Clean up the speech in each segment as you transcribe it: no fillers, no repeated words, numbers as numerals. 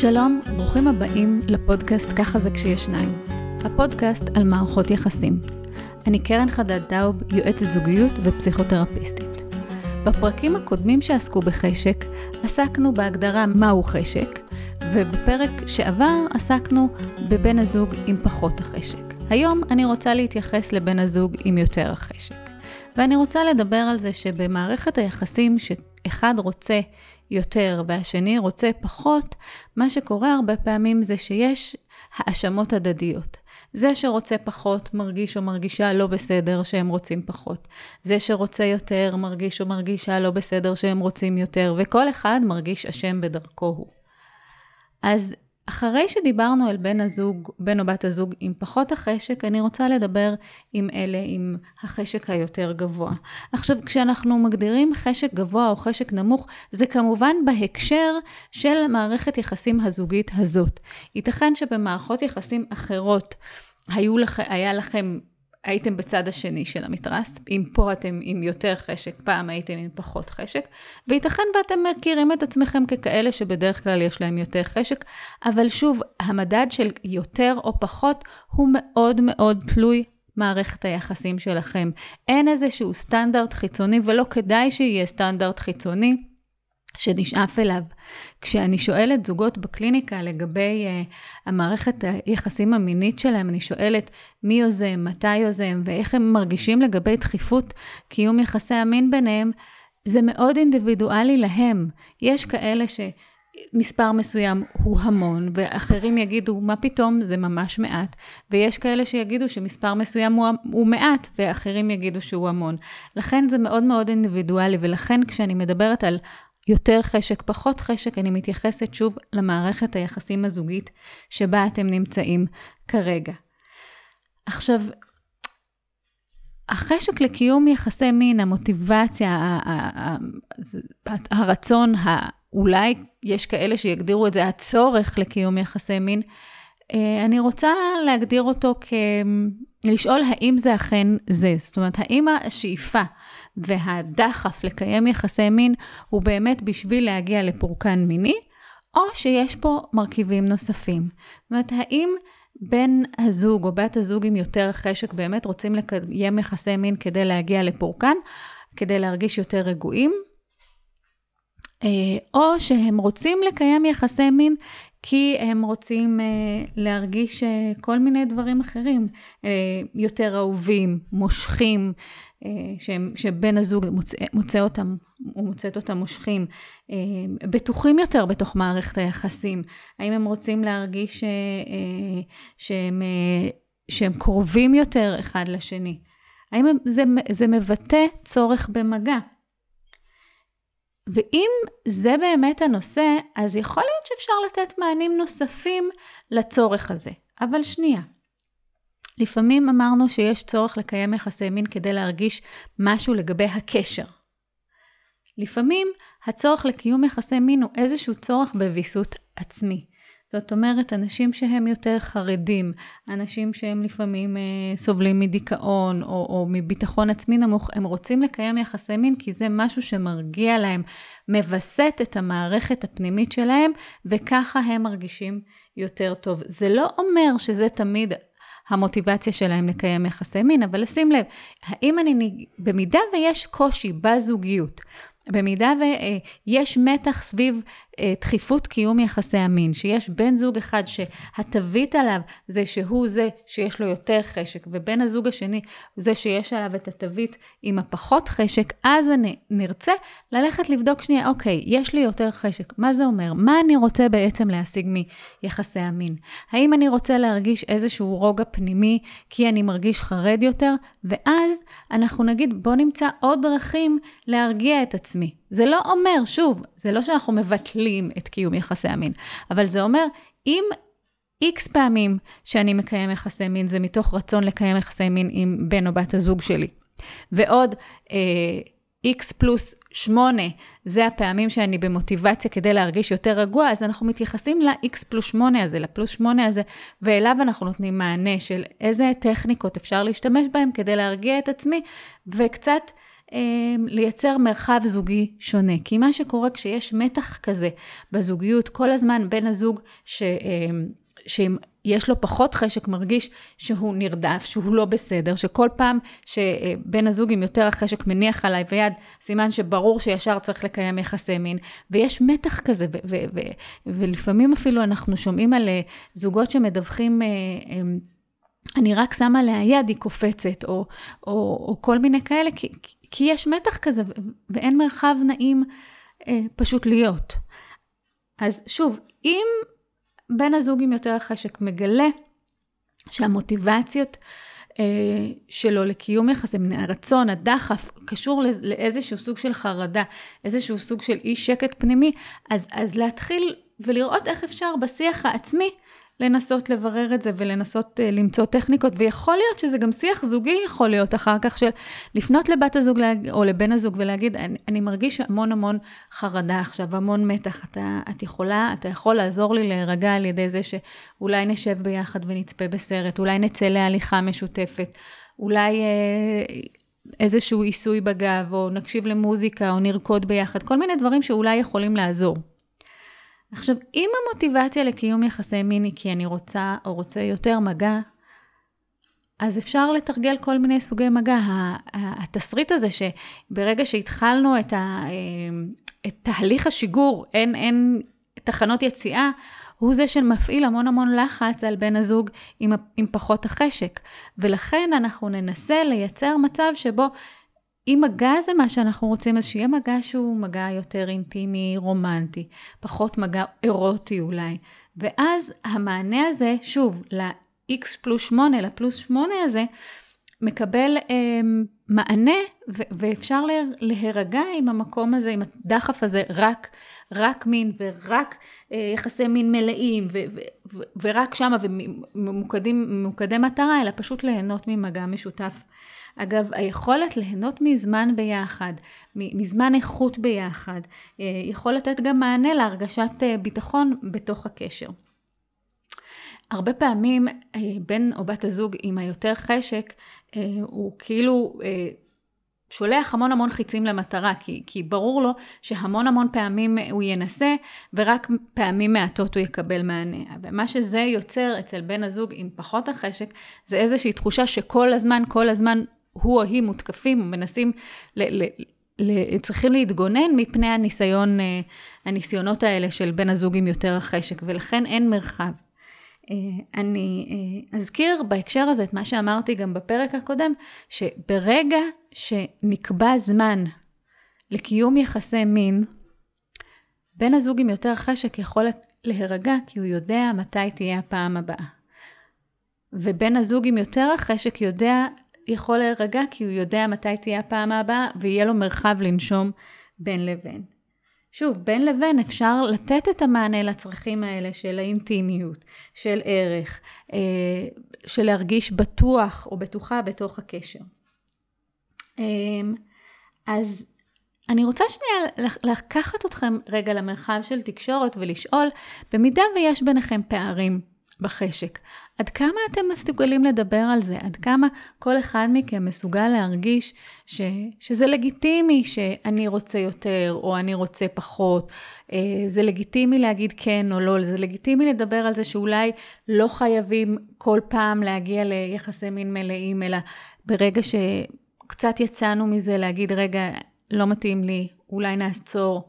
שלום, ברוכים הבאים לפודקאסט ככה זה כשיש שניים, הפודקאסט על מערכות יחסים. אני קרן חדד טאוב, יועצת זוגיות ופסיכותרפיסטית. בפרקים הקודמים שעסקו בחשק, עסקנו בהגדרה מהו חשק, ובפרק שעבר עסקנו בבן הזוג עם פחות החשק. היום אני רוצה להתייחס לבן הזוג עם יותר החשק. ואני רוצה לדבר על זה שבמערכת היחסים שאחד רוצה יותר והשני רוצה פחות, מה שקורה הרבה פעמים זה שיש האשמות הדדיות. זה שרוצה פחות מרגיש או מרגישה לא בסדר שהם רוצים פחות. זה שרוצה יותר מרגיש או מרגישה לא בסדר שהם רוצים יותר, וכל אחד מרגיש אשם בדרכו הוא. אז אחרי שדיברנו על בן או בת הזוג עם פחות החשק, אני רוצה לדבר עם אלה עם החשק היותר גבוה. עכשיו, כשאנחנו מגדירים חשק גבוה או חשק נמוך, זה כמובן בהקשר של מערכת יחסים הזוגית הזאת. ייתכן שבמערכות יחסים אחרות הייתם בצד השני של המתרס, אם פה אתם עם יותר חשק, פעם הייתם עם פחות חשק, וייתכן ואתם מכירים את עצמכם ככאלה שבדרך כלל יש להם יותר חשק, אבל שוב, המדד של יותר או פחות הוא מאוד מאוד תלוי מערכת היחסים שלכם. אין איזשהו סטנדרט חיצוני, ולא כדאי שיהיה סטנדרט חיצוני שנשאף אליו. כשאני שואלת זוגות בקליניקה לגבי המערכת היחסים המינית שלהם, אני שואלת מי יוזם, מתי יוזם, ואיך הם מרגישים לגבי דחיפות קיום יחסי המין ביניהם, זה מאוד אינדיבידואלי להם. יש כאלה שמספר מסוים הוא המון, ואחרים יגידו מה פתאום זה ממש מעט, ויש כאלה שיגידו שמספר מסוים הוא מעט, ואחרים יגידו שהוא המון. לכן זה מאוד מאוד אינדיבידואלי, ולכן כשאני מדברת על יותר חשק, פחות חשק, אני מתייחסת שוב למערכת היחסים הזוגית שבה אתם נמצאים כרגע. עכשיו, החשק לקיום יחסי מין, המוטיבציה, הרצון, אולי יש כאלה שיגדירו את זה, הצורך לקיום יחסי מין, אני רוצה להגדיר אותו לשאול האם זה אכן זה. זאת אומרת, האם השאיפה והדחף לקיים יחסי מין הוא באמת בשביל להגיע לפורקן מיני, או שיש פה מרכיבים נוספים. זאת אומרת, האם בן הזוג או בת הזוג עם יותר חשק באמת רוצים לקיים יחסי מין כדי להגיע לפורקן, כדי להרגיש יותר רגועים, או שהם רוצים לקיים יחסי מין כי הם רוצים להרגיש כל מיני דברים אחרים, יותר אהובים, מושכים, שבן הזוג מוצאת אותם מושכים, בטוחים יותר בתוך מערכת היחסים. האם הם רוצים להרגיש שהם קרובים יותר אחד לשני? האם זה מבטא צורך במגע? ואם זה באמת הנושא, אז יכול להיות שאפשר לתת מענים נוספים לצורך הזה. אבל שנייה, לפעמים אמרנו שיש צורך לקיים יחסי מין כדי להרגיש משהו לגבי הקשר. לפעמים הצורך לקיום יחסי מין הוא איזשהו צורך בביסות עצמי. זאת אומרת, אנשים שהם יותר חרדים, אנשים שהם לפעמים סובלים מדיכאון או מביטחון עצמי נמוך, הם רוצים לקיים יחסי מין כי זה משהו שמרגיע להם, מבסט את המערכת הפנימית שלהם, וככה הם מרגישים יותר טוב. זה לא אומר שזה תמיד המוטיבציה שלהם לקיים יחסי מין, אבל לשים לב, במידה ויש קושי בזוגיות, במידה ויש מתח סביב דחיפות קיום יחסי המין, שיש בן זוג אחד שהתווית עליו זה שהוא זה שיש לו יותר חשק, ובן הזוג השני זה שיש עליו את התווית עם הפחות חשק, אז אני נרצה ללכת לבדוק שנייה, אוקיי, יש לי יותר חשק, מה זה אומר? מה אני רוצה בעצם להשיג מיחסי המין? האם אני רוצה להרגיש איזשהו רוגע פנימי, כי אני מרגיש חרד יותר? ואז אנחנו נגיד, בוא נמצא עוד דרכים להרגיע את עצמי. זה לא אומר, שוב, זה לא שאנחנו מבטלים את קיום יחסי המין, אבל זה אומר, אם X פעמים שאני מקיים יחסי מין, זה מתוך רצון לקיים יחסי מין עם בן או בת הזוג שלי. ועוד X פלוס 8, זה הפעמים שאני במוטיבציה כדי להרגיש יותר רגוע, אז אנחנו מתייחסים ל-X פלוס 8 הזה, לפלוס 8 הזה, ואליו אנחנו נותנים מענה של איזה טכניקות אפשר להשתמש בהם כדי להרגיע את עצמי, וקצת לייצר מרחב זוגי שונה. כי מה שקורה כשיש מתח כזה בזוגיות, כל הזמן בן הזוג שיש לו פחות חשק מרגיש שהוא נרדף, שהוא לא בסדר, שכל פעם שבן הזוג עם יותר החשק מניח עליי ויד, סימן שברור שישר צריך לקיים יחסי מין, ויש מתח כזה, ולפעמים אפילו אנחנו שומעים על זוגות שמדווחים, אני רק שמה לה יד, היא קופצת, או כל מיני כאלה, כי יש מתח כזה, ואין מרחב נעים פשוט להיות. אז שוב, אם בן הזוג עם יותר חשק מגלה שהמוטיבציות שלו לקיום יחסים, הרצון, הדחף, קשור לאיזשהו סוג של חרדה, איזשהו סוג של אי שקט פנימי, אז להתחיל ולראות איך אפשר בשיח העצמי, לנסות לברר את זה ולנסות למצוא טכניקות, ויכול להיות שזה גם שיח זוגי, יכול להיות אחר כך של לפנות לבת הזוג או לבן הזוג ולהגיד, אני מרגיש המון המון חרדה עכשיו, המון מתח, אתה יכול לעזור לי להירגע על ידי זה שאולי נשב ביחד ונצפה בסרט, אולי נצא להליכה משותפת, אולי איזשהו עיסוי בגב, או נקשיב למוזיקה, או נרקוד ביחד, כל מיני דברים שאולי יכולים לעזור. עכשיו, אם המוטיבציה לקיום יחסי מיני, כי אני רוצה או רוצה יותר מגע, אז אפשר לתרגל כל מיני סוגי מגע. התסריט הזה שברגע שהתחלנו את תהליך השיגור, אין תחנות יציאה, הוא זה שמפעיל המון המון לחץ על בן הזוג עם פחות החשק. ולכן אנחנו ננסה לייצר מצב שבו, אם מגע זה מה שאנחנו רוצים, אז שיהיה מגע שהוא מגע יותר אינטימי, רומנטי, פחות מגע אירוטי אולי. ואז המענה הזה, שוב, ל-X פלוס 8, לפלוס 8 הזה, מקבל מענה, ואפשר להירגע עם המקום הזה, עם הדחף הזה, רק מין ורק יחסי מין מלאים, ורק שמה, ומוקדם מטרה, אלא פשוט ליהנות ממגע משותף. אגב, היכולת ליהנות מזמן ביחד, מזמן איכות ביחד, יכול לתת גם מענה להרגשת ביטחון בתוך הקשר. הרבה פעמים בן או בת הזוג עם היותר חשק, הוא כאילו שולח המון המון חיצים למטרה, כי ברור לו שהמון המון פעמים הוא ינסה, ורק פעמים מעטות הוא יקבל מענה. ומה שזה יוצר אצל בן הזוג עם פחות החשק, זה איזושהי תחושה שכל הזמן הוא או היא מותקפים, ומנסים צריכים להתגונן מפני הניסיונות האלה של בן הזוג עם יותר החשק, ולכן אין מרחב. אני אזכיר בהקשר הזה את מה שאמרתי גם בפרק הקודם, שברגע שנקבע זמן לקיום יחסי מין, בן הזוג עם יותר חשק יכול להירגע, כי הוא יודע מתי תהיה הפעם הבאה. ובן הזוג עם יותר החשק יכול להירגע, כי הוא יודע מתי תהיה הפעם הבאה, ויהיה לו מרחב לנשום בין לבין. שוב, בין לבין אפשר לתת את המענה לצרכים האלה של האינטימיות, של ערך, של להרגיש בטוח או בטוחה בתוך הקשר. אז אני רוצה שנייה לקחת אתכם רגע למרחב של תקשורת ולשאול, במידה ויש ביניכם פערים בחשק, עד כמה אתם מסוגלים לדבר על זה? עד כמה כל אחד מכם מסוגל להרגיש שזה לגיטימי שאני רוצה יותר או אני רוצה פחות, זה לגיטימי להגיד כן או לא, זה לגיטימי לדבר על זה שאולי לא חייבים כל פעם להגיע ליחסי מין מלאים, אלא ברגע שקצת יצאנו מזה להגיד רגע לא מתאים לי, אולי נעצור.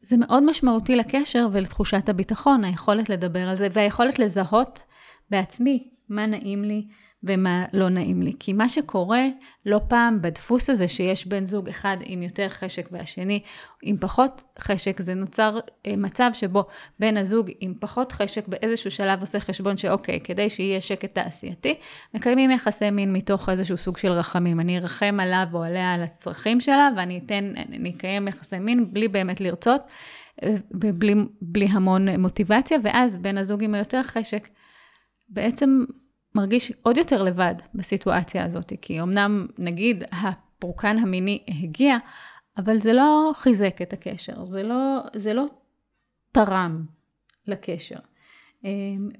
זה מאוד משמעותי לקשר ולתחושת הביטחון, היכולת לדבר על זה, והיכולת לזהות בעצמי מה נעים לי ומה לא נעים לי. כי מה שקורה לא פעם בדפוס הזה שיש בן זוג אחד עם יותר חשק והשני עם פחות חשק, זה נוצר מצב שבו בן הזוג עם פחות חשק באיזשהו שלב עושה חשבון שאוקיי, כדי שיהיה שקט תעשייתי, מקיימים יחסי מין מתוך איזשהו סוג של רחמים. אני ארחם עליו או עליה על הצרכים שלה, ואני אקיים יחסי מין בלי באמת לרצות, ובלי המון מוטיבציה, ואז בן הזוג עם יותר חשק בעצם מרגיש עוד יותר לבד בסיטואציה הזאת, כי אמנם נגיד הפורקן המיני הגיע, אבל זה לא חיזק את הקשר, זה לא תרם לקשר.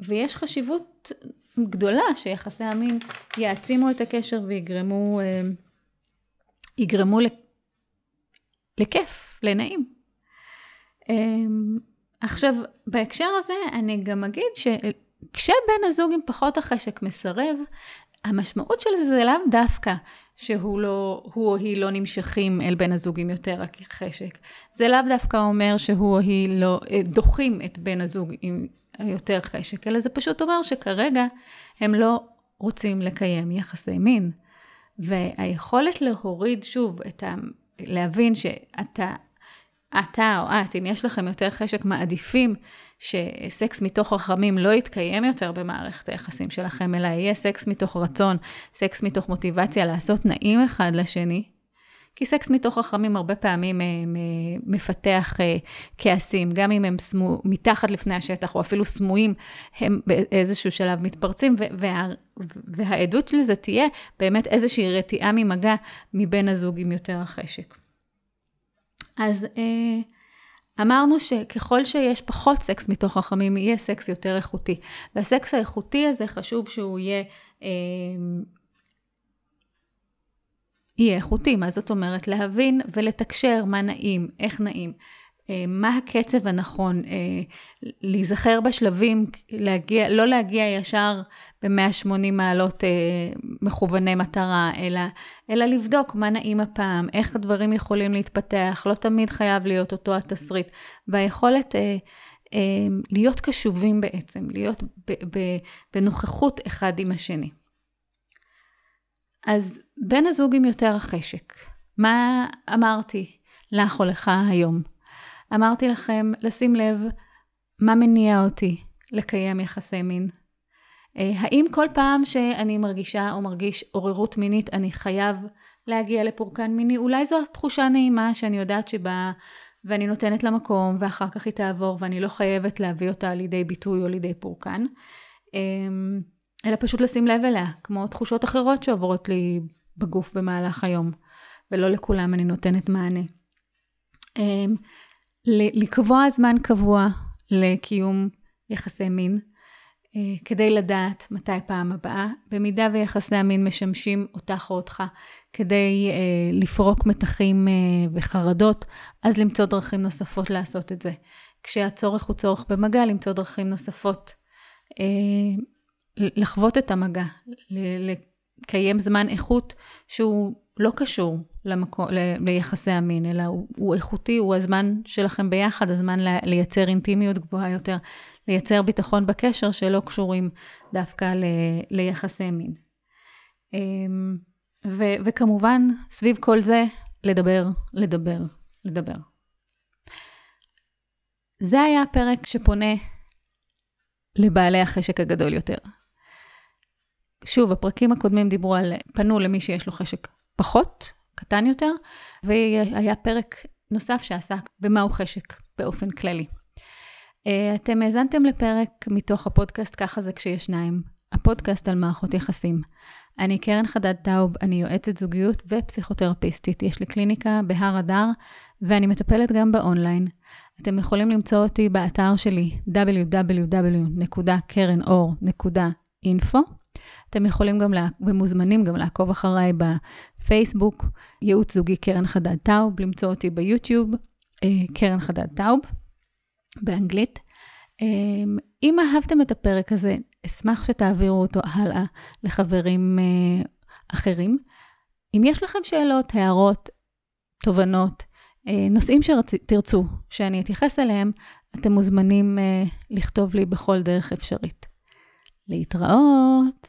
ויש חשיבות גדולה שיחסי המין יעצימו את הקשר ויגרמו יגרמו לכיף, לנעים. עכשיו, בהקשר הזה אני גם אגיד שכשבן הזוג עם פחות החשק מסרב, המשמעות של זה זה לאו דווקא שהוא או היא לא נמשכים אל בן הזוגים יותר החשק. זה לאו דווקא אומר שהוא או היא לא דוחים את בן הזוג עם יותר חשק, אלא זה פשוט אומר שכרגע הם לא רוצים לקיים יחסי מין. והיכולת להוריד שוב, להבין שאתה או את, אם יש לכם יותר חשק, מעדיפים שסקס מתוך רחמים לא יתקיים יותר במערכת היחסים שלכם, אלא יהיה סקס מתוך רצון, סקס מתוך מוטיבציה, לעשות נעים אחד לשני. כי סקס מתוך רחמים הרבה פעמים מפתח כעסים, גם אם הם מתחת לפני השטח, או אפילו סמויים, הם באיזשהו שלב מתפרצים, והעדות של זה תהיה באמת איזושהי רתיעה ממגע מבין הזוג עם יותר החשק. אז אמרנו שככל שיש פחות סקס מתוך רחמים, יהיה סקס יותר איכותי. והסקס האיכותי הזה חשוב שהוא יהיה איכותי, מה זאת אומרת? להבין ולתקשר מה נעים, איך נעים, מה הקצב הנכון, להיזכר בשלבים, לא להגיע ישר ב-180 מעלות מכווני מטרה, אלא לבדוק מה נעים הפעם, איך הדברים יכולים להתפתח, לא תמיד חייב להיות אותו התסריט, והיכולת להיות קשובים בעצם, להיות בנוכחות אחד עם השני. אז בן הזוג עם יותר החשק, מה אמרתי לך או לך היום? אמרתי לכם לשים לב מה מניע אותי לקיים יחסי מין. האם כל פעם שאני מרגישה או מרגיש עוררות מינית אני חייב להגיע לפורקן מיני? אולי זו תחושה נעימה שאני יודעת שבה ואני נותנת לה מקום ואחר כך היא תעבור ואני לא חייבת להביא אותה לידי ביטוי או לידי פורקן. אלא פשוט לשים לב אליה, כמו תחושות אחרות שעוברות לי בגוף במהלך היום, ולא לכולם אני נותנת מענה. לקבוע זמן קבוע לקיום יחסי מין, כדי לדעת מתי פעם הבאה, במידה ויחסי המין משמשים אותך או אותך, כדי לפרוק מתחים וחרדות, אז למצוא דרכים נוספות לעשות את זה. כשהצורך הוא צורך במגע, למצוא דרכים נוספות לחוות את המגע, לקיים זמן איכות שהוא לא קשור ליחסי המין, אלא הוא איכותי, הוא הזמן שלכם ביחד, הזמן לייצר אינטימיות גבוהה יותר, לייצר ביטחון בקשר שלא קשורים דווקא ליחסי מין. וכמובן, סביב כל זה, לדבר, לדבר, לדבר. זה היה הפרק שפונה לבעלי החשק הגדול יותר. שוב, הפרקים הקודמים דיברו על פנו למי שיש לו חשק פחות, קטן יותר, והיה פרק נוסף שעסק במהו חשק באופן כללי. אתם האזנתם לפרק מתוך הפודקאסט ככה זה כשישניים, הפודקאסט על מערכות יחסים. אני קרן חדד טאוב, אני יועצת זוגיות ופסיכותרפיסטית. יש לי קליניקה בהר אדר ואני מטפלת גם באונליין. אתם יכולים למצוא אותי באתר שלי www.kerenor.info. אתם יכולים גם ומוזמנים גם לעקוב אחריי בפייסבוק, ייעוץ זוגי קרן חדד טאוב, למצוא אותי ביוטיוב, קרן חדד טאוב, באנגלית. אם אהבתם את הפרק הזה, אשמח שתעבירו אותו הלאה לחברים אחרים. אם יש לכם שאלות, הערות, תובנות, נושאים שתרצו שאני אתייחס אליהם, אתם מוזמנים לכתוב לי בכל דרך אפשרית. להתראות!